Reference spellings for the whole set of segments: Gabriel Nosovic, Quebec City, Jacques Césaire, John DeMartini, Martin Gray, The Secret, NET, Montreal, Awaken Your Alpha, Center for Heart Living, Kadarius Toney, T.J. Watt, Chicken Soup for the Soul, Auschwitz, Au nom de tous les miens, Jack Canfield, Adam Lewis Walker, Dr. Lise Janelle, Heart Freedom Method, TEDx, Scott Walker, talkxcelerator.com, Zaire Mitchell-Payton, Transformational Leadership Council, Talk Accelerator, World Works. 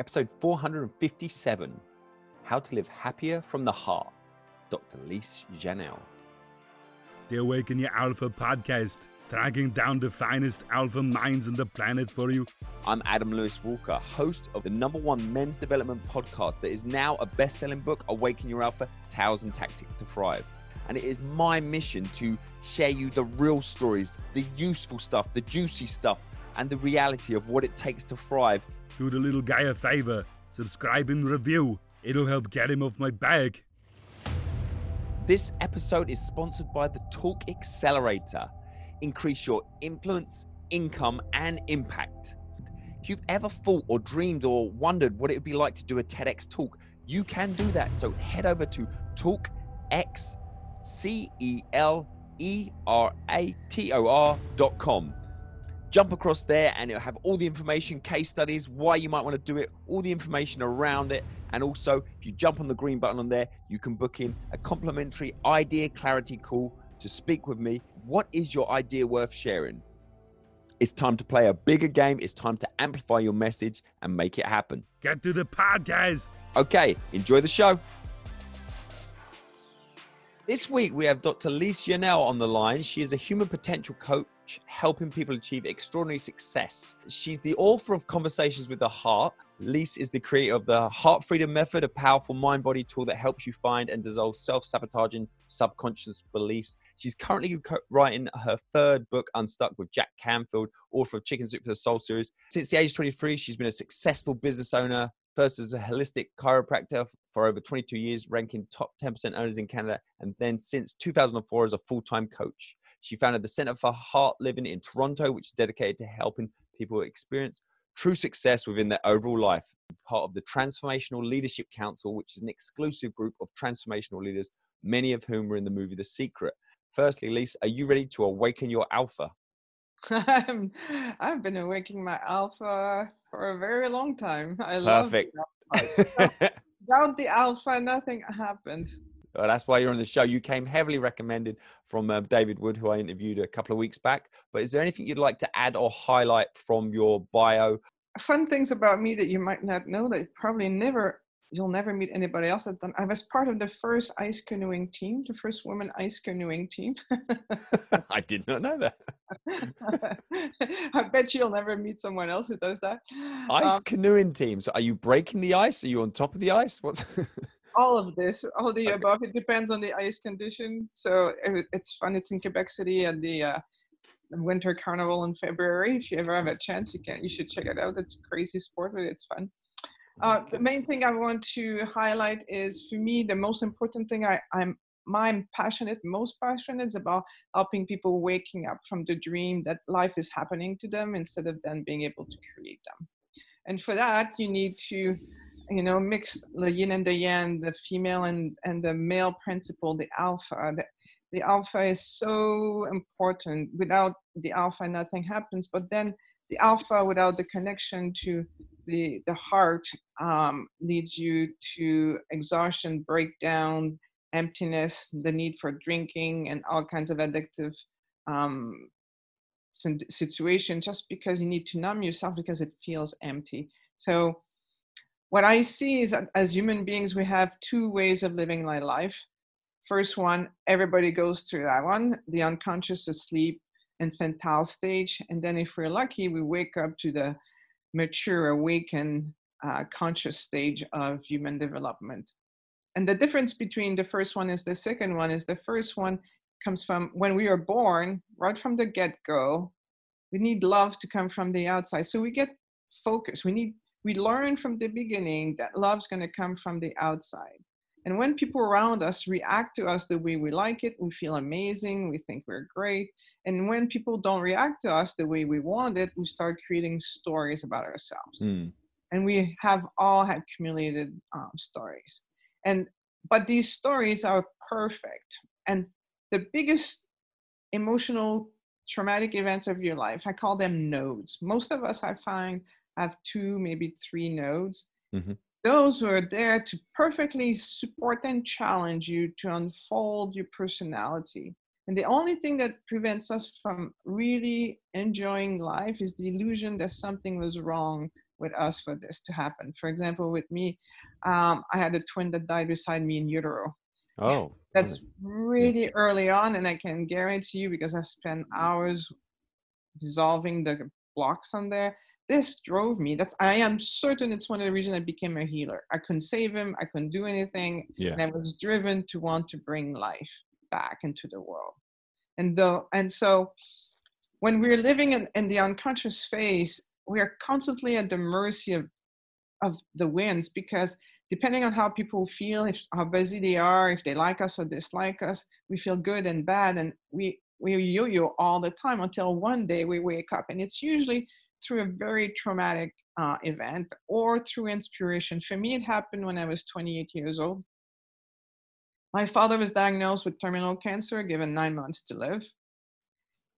Episode 457, How to Live Happier from the Heart, Dr. Lise Janelle. The Awaken Your Alpha podcast, tracking down the finest alpha minds on the planet for you. I'm Adam Lewis Walker, host of the #1 men's development podcast that is now a best-selling book, Awaken Your Alpha, Tales and Tactics to Thrive. And it is my mission to share you the real stories, the useful stuff, the juicy stuff, and the reality of what it takes to thrive. Do the little guy a favor, subscribe and review. It'll help get him off my back. This episode is sponsored by the Talk Accelerator. Increase your influence, income, and impact. If you've ever thought or dreamed or wondered what it would be like to do a TEDx talk, you can do that. So head over to talkxcelerator.com. Jump across there and it'll have all the information, case studies, why you might want to do it, all the information around it. And also, if you jump on the green button on there, you can book in a complimentary idea clarity call to speak with me. What is your idea worth sharing? It's time to play a bigger game. It's time to amplify your message and make it happen. Get to the podcast. Okay, enjoy the show. This week, we have Dr. Lise Janelle on the line. She is a human potential coach, helping people achieve extraordinary success. She's the author of Conversations with the Heart. Lise is the creator of the Heart Freedom Method, a powerful mind-body tool that helps you find and dissolve self-sabotaging subconscious beliefs. She's currently writing her third book, Unstuck, with Jack Canfield, author of Chicken Soup for the Soul series. Since the age of 23, she's been a successful business owner, first as a holistic chiropractor for over 22 years, ranking top 10% owners in Canada, and then since 2004 as a full-time coach. She founded the Center for Heart Living in Toronto, which is dedicated to helping people experience true success within their overall life. Part of the Transformational Leadership Council, which is an exclusive group of transformational leaders, many of whom were in the movie The Secret. Firstly, Lise, are you ready to awaken your alpha? I've been awakening my alpha for a very long time. I love it. Perfect. Without the alpha, nothing happens. Well, that's why you're on the show. You came heavily recommended from David Wood, who I interviewed a couple of weeks back. But is there anything you'd like to add or highlight from your bio? Fun things about me that you might not know that you'll never meet anybody else. I was part of the first ice canoeing team, the first woman ice canoeing team. I did not know that. I bet you'll never meet someone else who does that. Ice canoeing team. So are you breaking the ice? Are you on top of the ice? What's... All of this, all the above. It depends on the ice condition. So it's fun. It's in Quebec City at the Winter Carnival in February. If you ever have a chance, you should check it out. It's a crazy sport, but it's fun. The main thing I want to highlight is, for me, the most important thing I'm most passionate is about helping people waking up from the dream that life is happening to them instead of them being able to create them. And for that, you need to mix the yin and the yang, the female and the male principle, the alpha. The alpha is so important. Without the alpha, nothing happens. But then the alpha, without the connection to the heart, leads you to exhaustion, breakdown, emptiness, the need for drinking, and all kinds of addictive situation, just because you need to numb yourself because it feels empty. So what I see is that as human beings, we have two ways of living my life. First one, everybody goes through that one, the unconscious asleep, infantile stage. And then if we're lucky, we wake up to the mature, awakened, conscious stage of human development. And the difference between the first one is the second one is the first one comes from when we are born, right from the get-go. We need love to come from the outside. So we get focused. We learn from the beginning that love's going to come from the outside. And when people around us react to us the way we like it, we feel amazing, we think we're great. And when people don't react to us the way we want it, we start creating stories about ourselves. Mm. And we have all accumulated stories. But these stories are perfect. And the biggest emotional traumatic events of your life, I call them nodes. Most of us, I find, have two, maybe three nodes. Mm-hmm. Those who are there to perfectly support and challenge you to unfold your personality. And the only thing that prevents us from really enjoying life is the illusion that something was wrong with us for this to happen. For example, with me, I had a twin that died beside me in utero. Oh, that's really early on. And I can guarantee you, because I spent hours dissolving the blocks on there, this drove me. I am certain it's one of the reasons I became a healer. I couldn't save him. I couldn't do anything. Yeah. And I was driven to want to bring life back into the world. And so when we're living in the unconscious phase, we are constantly at the mercy of the winds, because depending on how people feel, how busy they are, if they like us or dislike us, we feel good and bad, and we yo-yo all the time until one day we wake up. And it's usually through a very traumatic event or through inspiration. For me, it happened when I was 28 years old. My father was diagnosed with terminal cancer, given 9 months to live.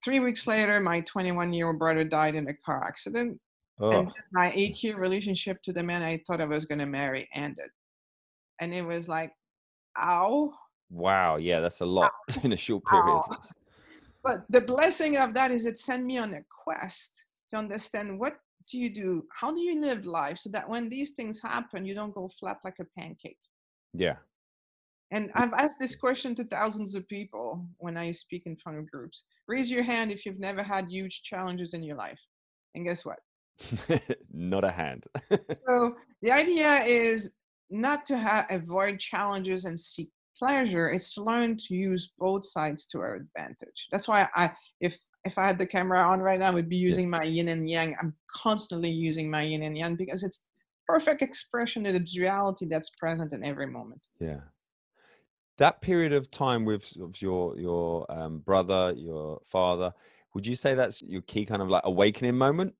3 weeks later, my 21-year-old brother died in a car accident. Oh. And my 8-year relationship to the man I thought I was going to marry ended. And it was like, ow. Wow. Yeah, that's a lot in a short period. Ow. But the blessing of that is it sent me on a quest to understand, what do you do? How do you live life so that when these things happen, you don't go flat like a pancake? Yeah. And I've asked this question to thousands of people when I speak in front of groups. Raise your hand if you've never had huge challenges in your life. And guess what? Not a hand. So the idea is not to avoid challenges and seek pleasure. It's to learn to use both sides to our advantage. That's why if I had the camera on right now, I would be using my yin and yang. I'm constantly using my yin and yang because it's perfect expression of the duality that's present in every moment. Yeah. That period of time with your brother, your father, would you say that's your key kind of like awakening moment?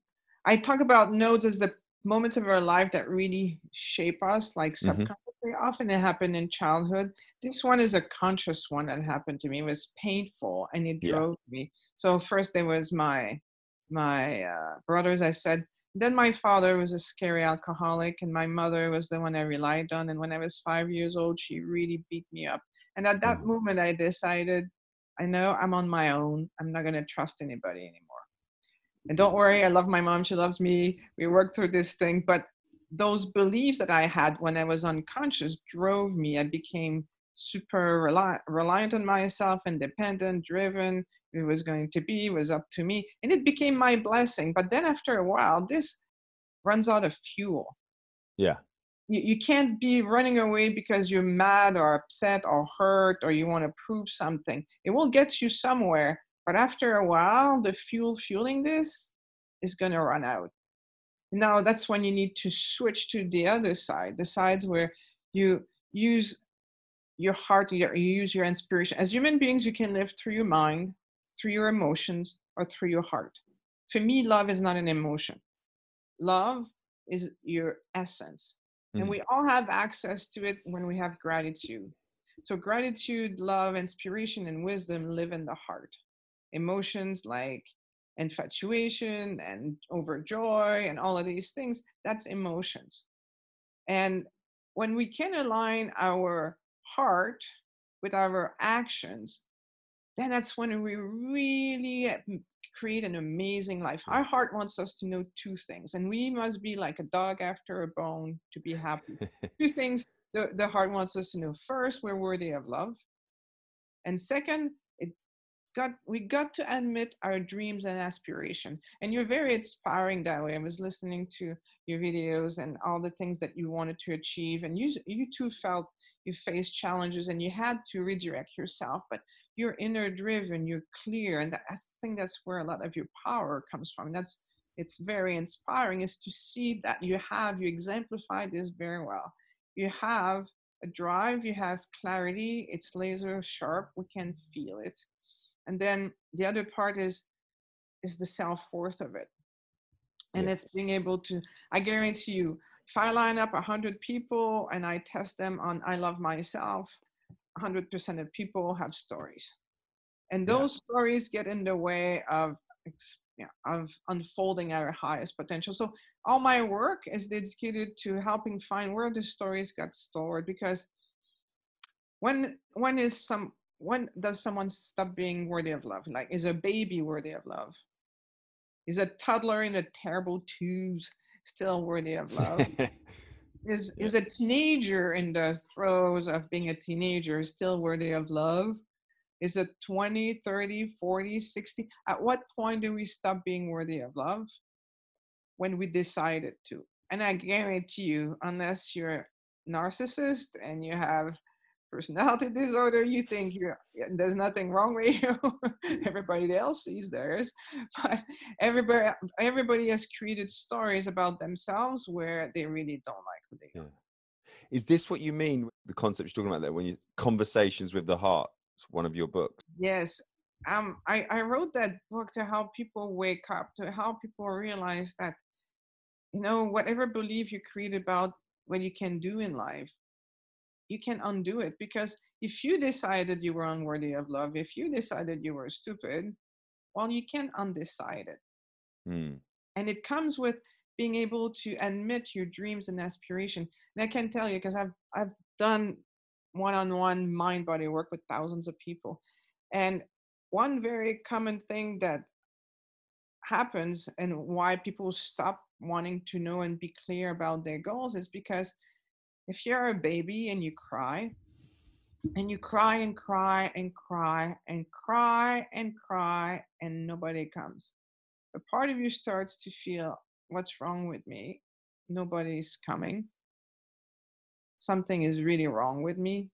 I talk about nodes as the moments of our life that really shape us, like subconsciously. Often it happened in childhood. This one is a conscious one that happened to me. It was painful and it drove me. So first there was my brothers, I said. Then my father was a scary alcoholic, and my mother was the one I relied on. And when I was 5 years old, she really beat me up. And at that moment, I decided, I know I'm on my own. I'm not going to trust anybody anymore. And don't worry, I love my mom. She loves me. We worked through this thing. But those beliefs that I had when I was unconscious drove me. I became super reliant on myself, independent, driven. It was going to be, it was up to me. And it became my blessing. But then after a while, this runs out of fuel. Yeah. You can't be running away because you're mad or upset or hurt or you want to prove something. It will get you somewhere. But after a while, the fuel fueling this is going to run out. Now, that's when you need to switch to the other side, the sides where you use your heart, you use your inspiration. As human beings, you can live through your mind, through your emotions, or through your heart. For me, love is not an emotion. Love is your essence. And we all have access to it when we have gratitude. So gratitude, love, inspiration, and wisdom live in the heart. Emotions like infatuation and overjoy and all of these things, that's emotions. And when we can align our heart with our actions, then that's when we really create an amazing life. Our heart wants us to know two things, and we must be like a dog after a bone to be happy. Two things the heart wants us to know. First, we're worthy of love. And second, we got to admit our dreams and aspiration. And you're very inspiring that way. I was listening to your videos and all the things that you wanted to achieve. And you too felt you faced challenges and you had to redirect yourself, but you're inner driven, you're clear. And I think that's where a lot of your power comes from. It's very inspiring is to see that you exemplify this very well. You have a drive, you have clarity, it's laser sharp, we can feel it. And then the other part is the self-worth of it. And it's being able to, I guarantee you, if I line up 100 people and I test them on I love myself, 100% of people have stories. And those stories get in the way of unfolding our highest potential. So all my work is dedicated to helping find where the stories got stored, because when does someone stop being worthy of love? Like, is a baby worthy of love? Is a toddler in a terrible twos still worthy of love, is a teenager in the throes of being a teenager still worthy of love? Is it 20, 30, 40, 60? At what point do we stop being worthy of love? When we decided to. And I guarantee you, unless you're a narcissist and you have personality disorder, you think there's nothing wrong with you. Everybody else sees theirs. But everybody has created stories about themselves where they really don't like who they are. Is this what you mean, the concept you're talking about there, when you Conversations with the Heart? It's one of your books. Yes. I wrote that book to help people wake up, to help people realize that, you know, whatever belief you create about what you can do in life, you can undo it. Because if you decided you were unworthy of love, if you decided you were stupid, well, you can undecide it. And it comes with being able to admit your dreams and aspiration. And I can tell you, because I've done one-on-one mind-body work with thousands of people. And one very common thing that happens and why people stop wanting to know and be clear about their goals is because if you're a baby and you cry and nobody comes, a part of you starts to feel, what's wrong with me? Nobody's coming. Something is really wrong with me.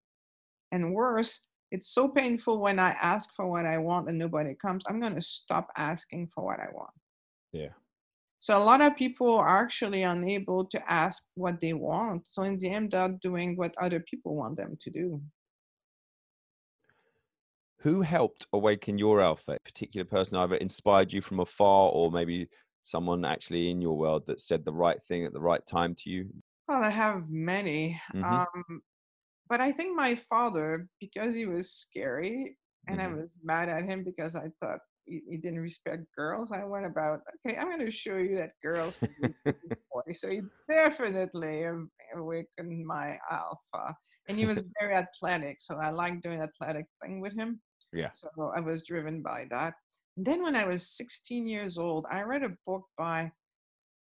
And worse, it's so painful when I ask for what I want and nobody comes, I'm going to stop asking for what I want. Yeah. So a lot of people are actually unable to ask what they want. So in the end, they're doing what other people want them to do. Who helped awaken your alpha? A particular person either inspired you from afar, or maybe someone actually in your world that said the right thing at the right time to you? Well, I have many. But I think my father, because he was scary, and I was mad at him because I thought he didn't respect girls. I went about, okay, I'm going to show you that girls can be this boy. So he definitely awakened my alpha. And he was very athletic, so I liked doing athletic thing with him. Yeah. So I was driven by that. And then when I was 16 years old, I read a book by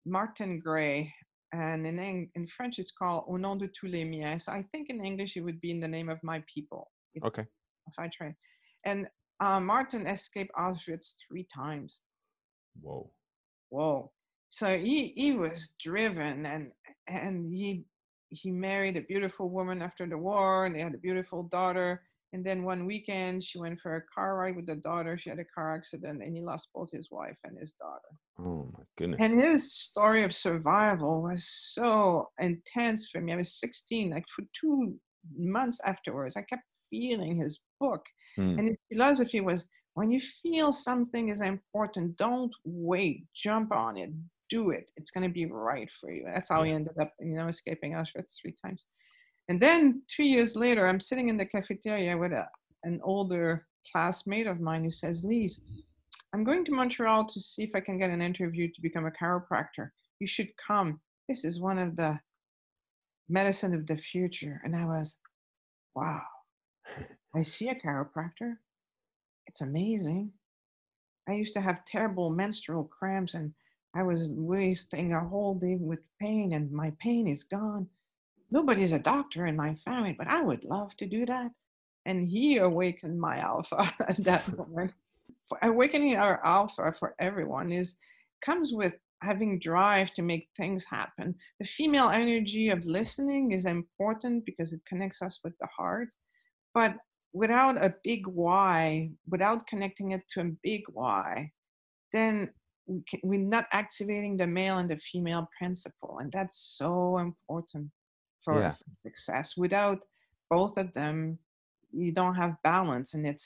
Martin Gray. And in French, it's called Au nom de tous les miens. So I think in English, it would be In the Name of My People. If I try. And Martin escaped Auschwitz 3 times. Whoa. So he was driven, and he married a beautiful woman after the war, and they had a beautiful daughter. And then one weekend, she went for a car ride with the daughter. She had a car accident, and he lost both his wife and his daughter. Oh, my goodness. And his story of survival was so intense for me. I was 16, like for 2 months afterwards, I kept feeling his book. And his philosophy was, when you feel something is important, don't wait, jump on it, do it. It's going to be right for you. That's how he ended up, escaping Auschwitz 3 times. And then 3 years later, I'm sitting in the cafeteria with an older classmate of mine who says, Lise, I'm going to Montreal to see if I can get an interview to become a chiropractor. You should come. This is one of the medicine of the future. And I was, wow, I see a chiropractor. It's amazing. I used to have terrible menstrual cramps, and I was wasting a whole day with pain, and my pain is gone. Nobody's a doctor in my family, but I would love to do that. And he awakened my alpha at that moment. Awakening our alpha for everyone comes with having drive to make things happen. The female energy of listening is important because it connects us with the heart. But without a big why, without connecting it to a big why, then we're not activating the male and the female principle. And that's so important. For success. Without both of them, you don't have balance, and it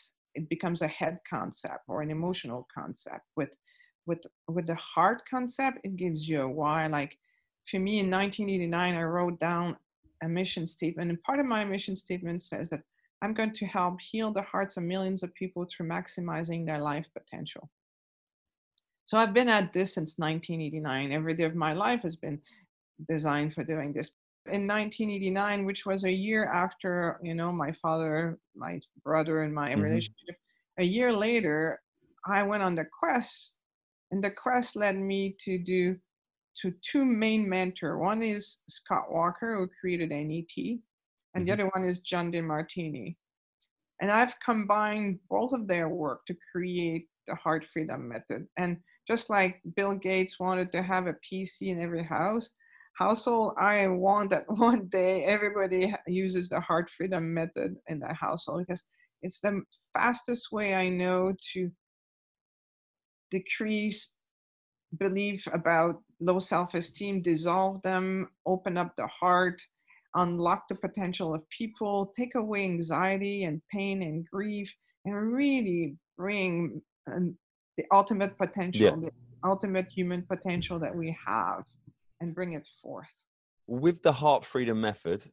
becomes a head concept or an emotional concept. With the heart concept, it gives you a why. Like for me, in 1989, I wrote down a mission statement, and part of my mission statement says that I'm going to help heal the hearts of millions of people through maximizing their life potential. So I've been at this since 1989. Every day of my life has been designed for doing this. In 1989, which was a year after, my father, my brother, and my relationship, a year later, I went on the quest, and the quest led me to do to two main mentors. One is Scott Walker, who created NET, and the other one is John DeMartini. And I've combined both of their work to create the Heart Freedom Method. And just like Bill Gates wanted to have a PC in every household, I want that one day everybody uses the Heart Freedom Method in their household, because it's the fastest way I know to decrease belief about low self-esteem, dissolve them, open up the heart, unlock the potential of people, take away anxiety and pain and grief, and really bring the ultimate potential, the ultimate human potential that we have, and bring it forth. With the Heart Freedom Method,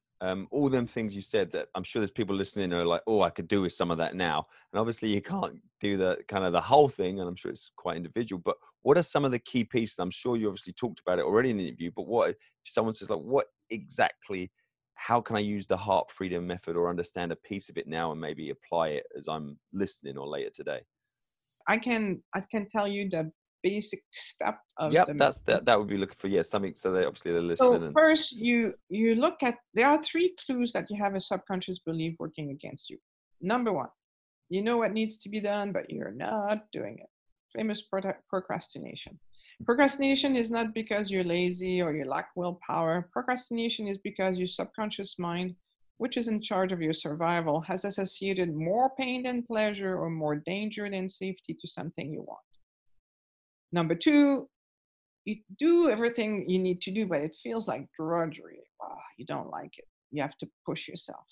all them things you said that I'm sure there's people listening who are like, oh, I could do with some of that now. And obviously you can't do the kind of the whole thing, and I'm sure it's quite individual, but what are some of the key pieces? I'm sure you obviously talked about it already in the interview, but what if someone says like, what exactly, how can I use the Heart Freedom Method or understand a piece of it now and maybe apply it as I'm listening or later today? I can tell you the basic step of that would be looking for something, so they obviously they're listening. So first you look at, there are three clues that you have a subconscious belief working against you. Number one, you know what needs to be done but you're not doing it. Famous procrastination. Procrastination is not because you're lazy or you lack willpower. Procrastination is because your subconscious mind, which is in charge of your survival, has associated more pain than pleasure or more danger than safety to something you want. Number two, you do everything you need to do, but it feels like drudgery. Wow, you don't like it. You have to push yourself.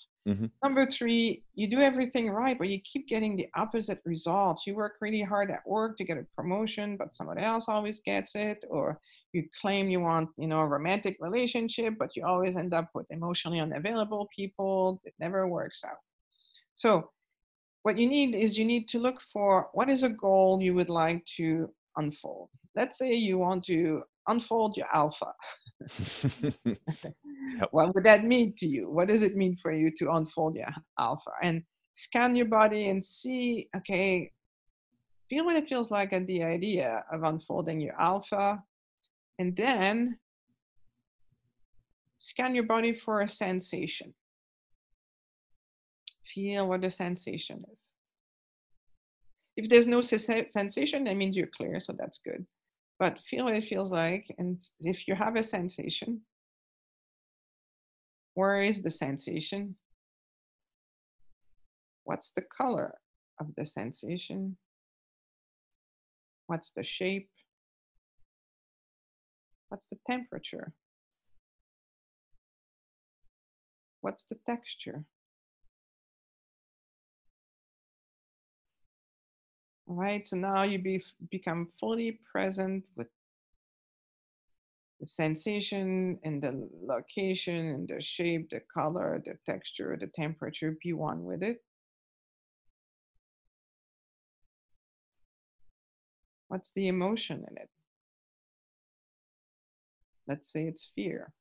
Number three, you do everything right, but you keep getting the opposite results. You work really hard at work to get a promotion, but somebody else always gets it. Or you claim you want, a romantic relationship, but you always end up with emotionally unavailable people. It never works out. So what you need is to look for what is a goal you would like to unfold. Let's say you want to unfold your alpha. What would that mean to you? What does it mean for you to unfold your alpha? And scan your body and see, okay, feel what it feels like at the idea of unfolding your alpha. And then scan your body for a sensation. Feel what the sensation is. If there's no sensation, that means you're clear, so that's good. But feel what it feels like, and if you have a sensation, where is the sensation? What's the color of the sensation? What's the shape? What's the temperature? What's the texture? All right, so now you become fully present with the sensation and the location and the shape, the color, the texture, the temperature. Be one with it. What's the emotion in it? Let's say it's fear.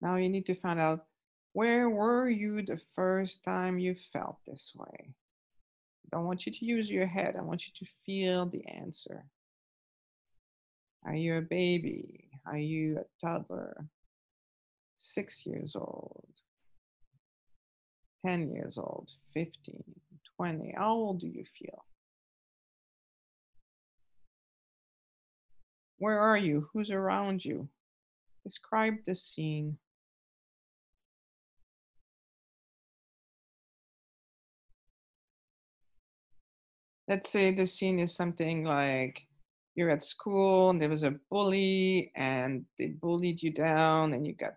Now you need to find out, where were you the first time you felt this way? I don't want you to use your head. I want you to feel the answer. Are you a baby? Are you a toddler? 6 years old? 10 years old? 15? 20? How old do you feel? Where are you? Who's around you? Describe the scene. Let's say the scene is something like you're at school and there was a bully and they bullied you down and you got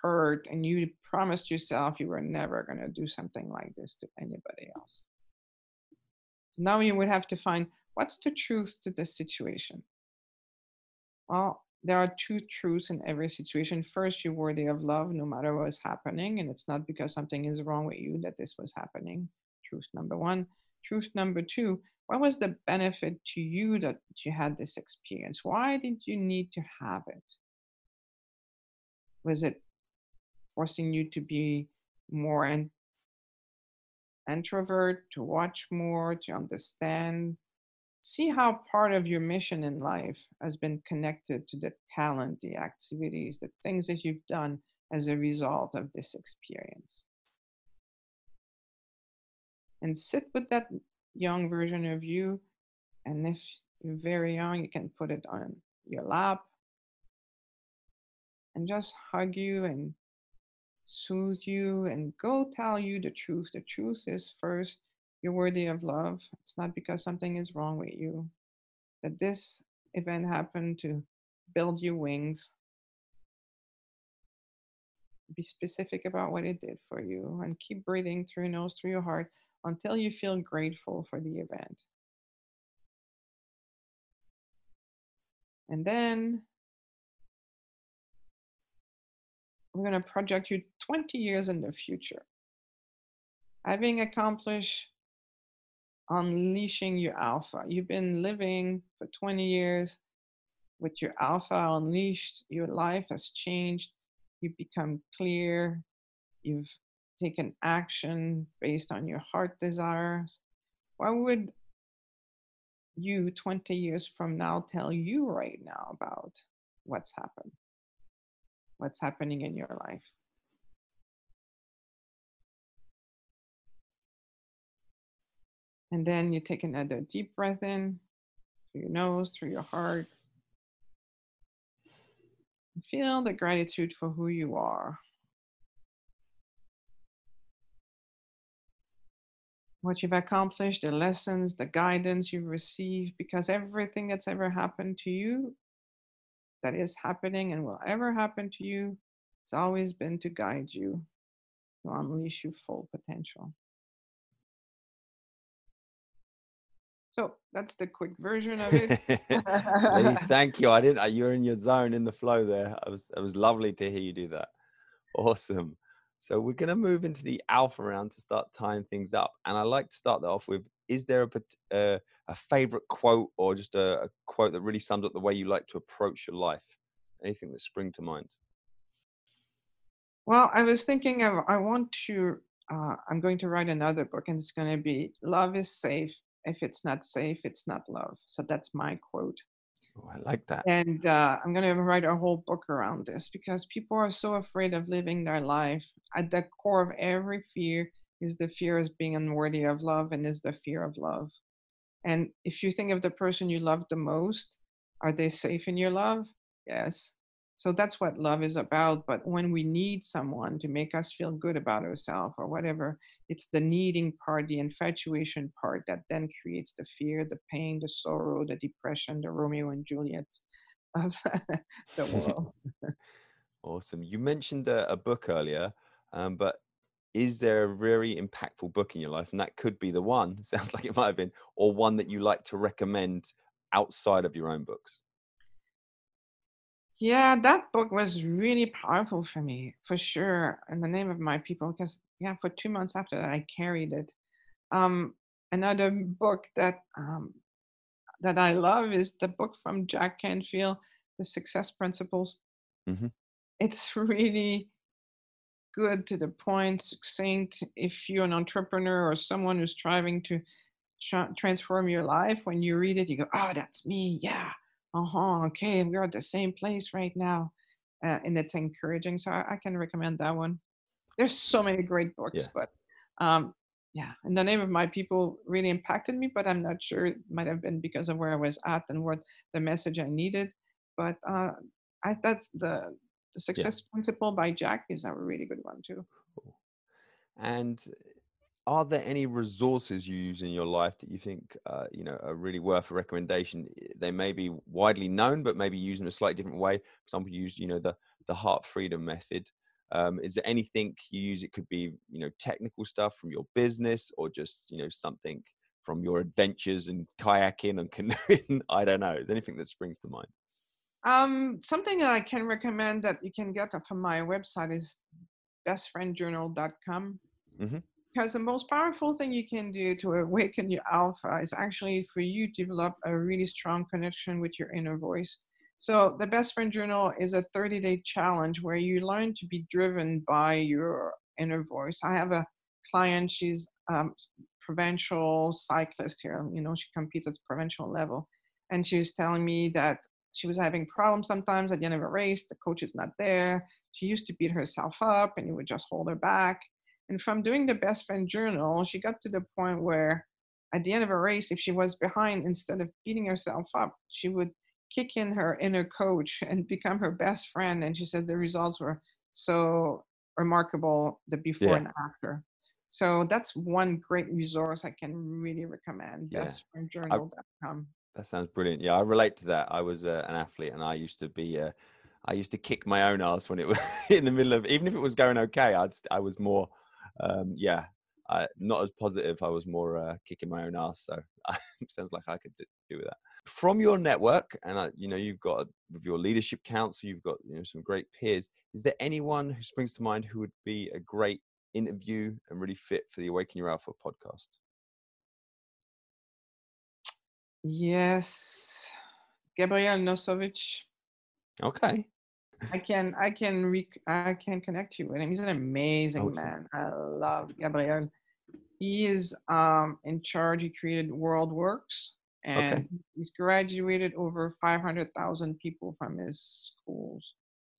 hurt and you promised yourself you were never going to do something like this to anybody else. So now you would have to find, what's the truth to this situation? Well, there are two truths in every situation. First, you're worthy of love no matter what is happening, and it's not because something is wrong with you that this was happening. Truth number one. Truth number two, what was the benefit to you that you had this experience? Why did you need to have it? Was it forcing you to be more an introvert, to watch more, to understand, see how part of your mission in life has been connected to the talent, the activities, the things that you've done as a result of this experience. And sit with that young version of you. And if you're very young, you can put it on your lap and just hug you and soothe you and go tell you the truth. The truth is, first, you're worthy of love. It's not because something is wrong with you, that this event happened to build your wings. Be specific about what it did for you and keep breathing through your nose, through your heart until you feel grateful for the event. And then we're going to project you 20 years in the future, having accomplished unleashing your alpha. You've been living for 20 years with your alpha unleashed. Your life has changed. You've become clear. You've taken action based on your heart desires. Why would you 20 years from now tell you right now about what's happened? What's happening in your life? And then you take another deep breath in through your nose, through your heart. Feel the gratitude for who you are, what you've accomplished, the lessons, the guidance you've received, because everything that's ever happened to you, that is happening and will ever happen to you, has always been to guide you, to unleash your full potential. So that's the quick version of it. Lise, thank you. You're in your zone, in the flow there. It was lovely to hear you do that. Awesome. So we're going to move into the alpha round to start tying things up. And I like to start that off with, is there a favorite quote or just a quote that really sums up the way you like to approach your life? Anything that springs to mind? Well, I was thinking of, I'm going to write another book, and it's going to be, love is safe. If it's not safe, it's not love. So that's my quote. Oh, I like that. And I'm going to write a whole book around this, because people are so afraid of living their life. At the core of every fear is the fear of being unworthy of love, and is the fear of love. And if you think of the person you love the most, are they safe in your love? Yes. So that's what love is about. But when we need someone to make us feel good about ourselves or whatever, it's the needing part, the infatuation part, that then creates the fear, the pain, the sorrow, the depression, the Romeo and Juliet of the world. Awesome. You mentioned a book earlier, but is there a really impactful book in your life? And that could be the one, sounds like it might have been, or one that you like to recommend outside of your own books. Yeah, that book was really powerful for me, for sure. In the Name of My People, because yeah, for 2 months after that, I carried it. Another book that I love is the book from Jack Canfield, The Success Principles. Mm-hmm. It's really good, to the point, succinct. If you're an entrepreneur or someone who's striving to transform your life, when you read it, you go, oh, that's me, yeah. Okay, we're at the same place right now. And it's encouraging. So I can recommend that one. There's so many great books, yeah. But In the Name of My People really impacted me, but I'm not sure, it might have been because of where I was at and what the message I needed. But that's the Success Principle by Jack is a really good one too. Cool. And are there any resources you use in your life that you think are really worth a recommendation? They may be widely known, but maybe used in a slightly different way. Some people use, the Heart Freedom Method. Is there anything you use? It could be, technical stuff from your business, or just, something from your adventures and kayaking and canoeing. I don't know. Is there anything that springs to mind? Something that I can recommend that you can get from my website is bestfriendjournal.com. Mm-hmm. Because the most powerful thing you can do to awaken your alpha is actually for you to develop a really strong connection with your inner voice. So the Best Friend Journal is a 30-day challenge where you learn to be driven by your inner voice. I have a client, she's provincial cyclist here. You know, she competes at provincial level. And she was telling me that she was having problems sometimes at the end of a race. The coach is not there. She used to beat herself up and it would just hold her back. And from doing the Best Friend Journal, she got to the point where at the end of a race, if she was behind, instead of beating herself up, she would kick in her inner coach and become her best friend. And she said the results were so remarkable, the before and after. So that's one great resource I can really recommend, bestfriendjournal.com. That sounds brilliant. Yeah, I relate to that. I was an athlete and I used to be, I used to kick my own ass when it was in the middle of, even if it was going okay, I was more, not as positive. I was more kicking my own ass. So it sounds like I could do with that. From your network, and you know, you've got with your leadership council, you've got some great peers. Is there anyone who springs to mind who would be a great interview and really fit for the Awaken Your Alpha podcast? Yes, Gabriel Nosovic. Okay. I can connect you with him. He's an amazing man. I love Gabriel. He is in charge. He created World Works, and he's graduated over 500,000 people from his schools.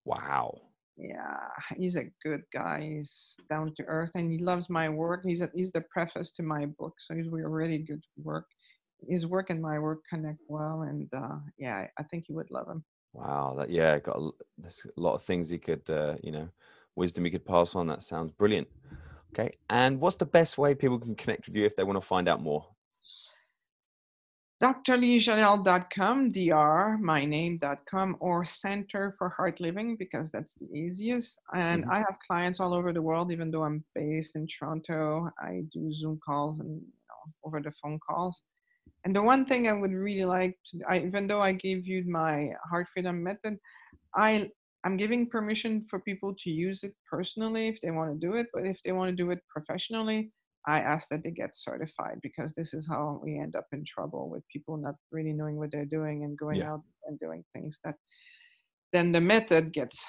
Wow. Yeah, he's a good guy. He's down to earth, and he loves my work. He's the preface to my book, so he's really good work. His work and my work connect well, and yeah, I think you would love him. Wow, that there's a lot of things he could, wisdom he could pass on. That sounds brilliant. Okay, and what's the best way people can connect with you if they want to find out more? drlisejanelle.com, drmyname.com, or Center for Heart Living, because that's the easiest. And I have clients all over the world, even though I'm based in Toronto. I do Zoom calls and over the phone calls. And the one thing I would really like to, even though I gave you my Heart Freedom Method, I'm giving permission for people to use it personally if they want to do it. But if they want to do it professionally, I ask that they get certified, because this is how we end up in trouble with people not really knowing what they're doing and going out and doing things that then the method gets,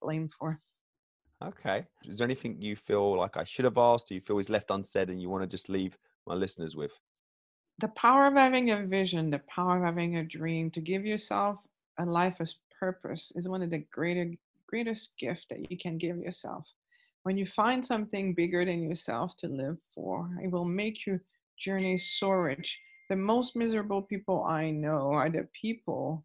blamed for. Okay. Is there anything you feel like I should have asked, or you feel is left unsaid and you want to just leave my listeners with? The power of having a vision, the power of having a dream, to give yourself a life of purpose is one of the greatest gifts that you can give yourself. When you find something bigger than yourself to live for, it will make your journey so rich. The most miserable people I know are the people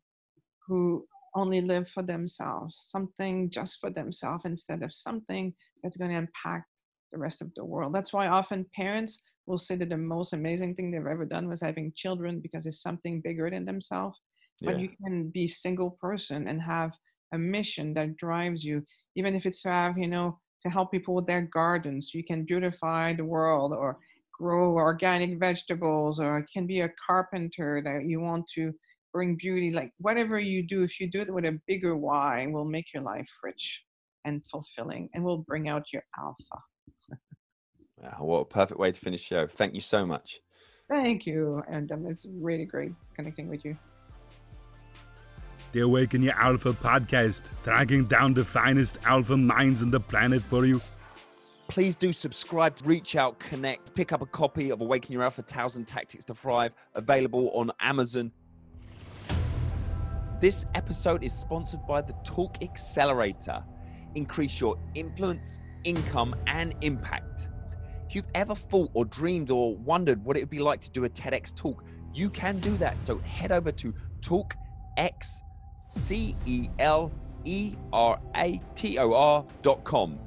who only live for themselves, something just for themselves, instead of something that's going to impact the rest of the world. That's why often parents will say that the most amazing thing they've ever done was having children, because it's something bigger than themselves. Yeah. But you can be a single person and have a mission that drives you, even if it's to have, to help people with their gardens. You can beautify the world or grow organic vegetables, or it can be a carpenter that you want to bring beauty. Like whatever you do, if you do it with a bigger why, will make your life rich and fulfilling, and will bring out your alpha. Wow, what a perfect way to finish the show. Thank you so much. Thank you, and it's really great connecting with you. The Awaken Your Alpha podcast, tracking down the finest alpha minds on the planet for you. Please do subscribe, reach out, connect, pick up a copy of Awaken Your Alpha, 1000 Tactics to Thrive, available on Amazon. This episode is sponsored by the Talk Accelerator. Increase your influence, income, and impact. If you've ever thought or dreamed or wondered what it would be like to do a TEDx talk, you can do that. So head over to talkxcelerator.com.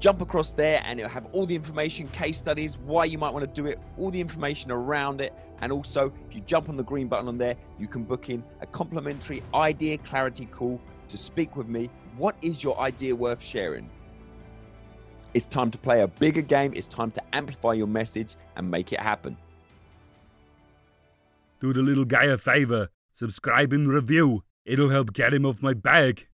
Jump across there and it'll have all the information, case studies, why you might want to do it, all the information around it. And also, if you jump on the green button on there, you can book in a complimentary idea clarity call to speak with me. What is your idea worth sharing? It's time to play a bigger game. It's time to amplify your message and make it happen. Do the little guy a favor. Subscribe and review. It'll help get him off my back.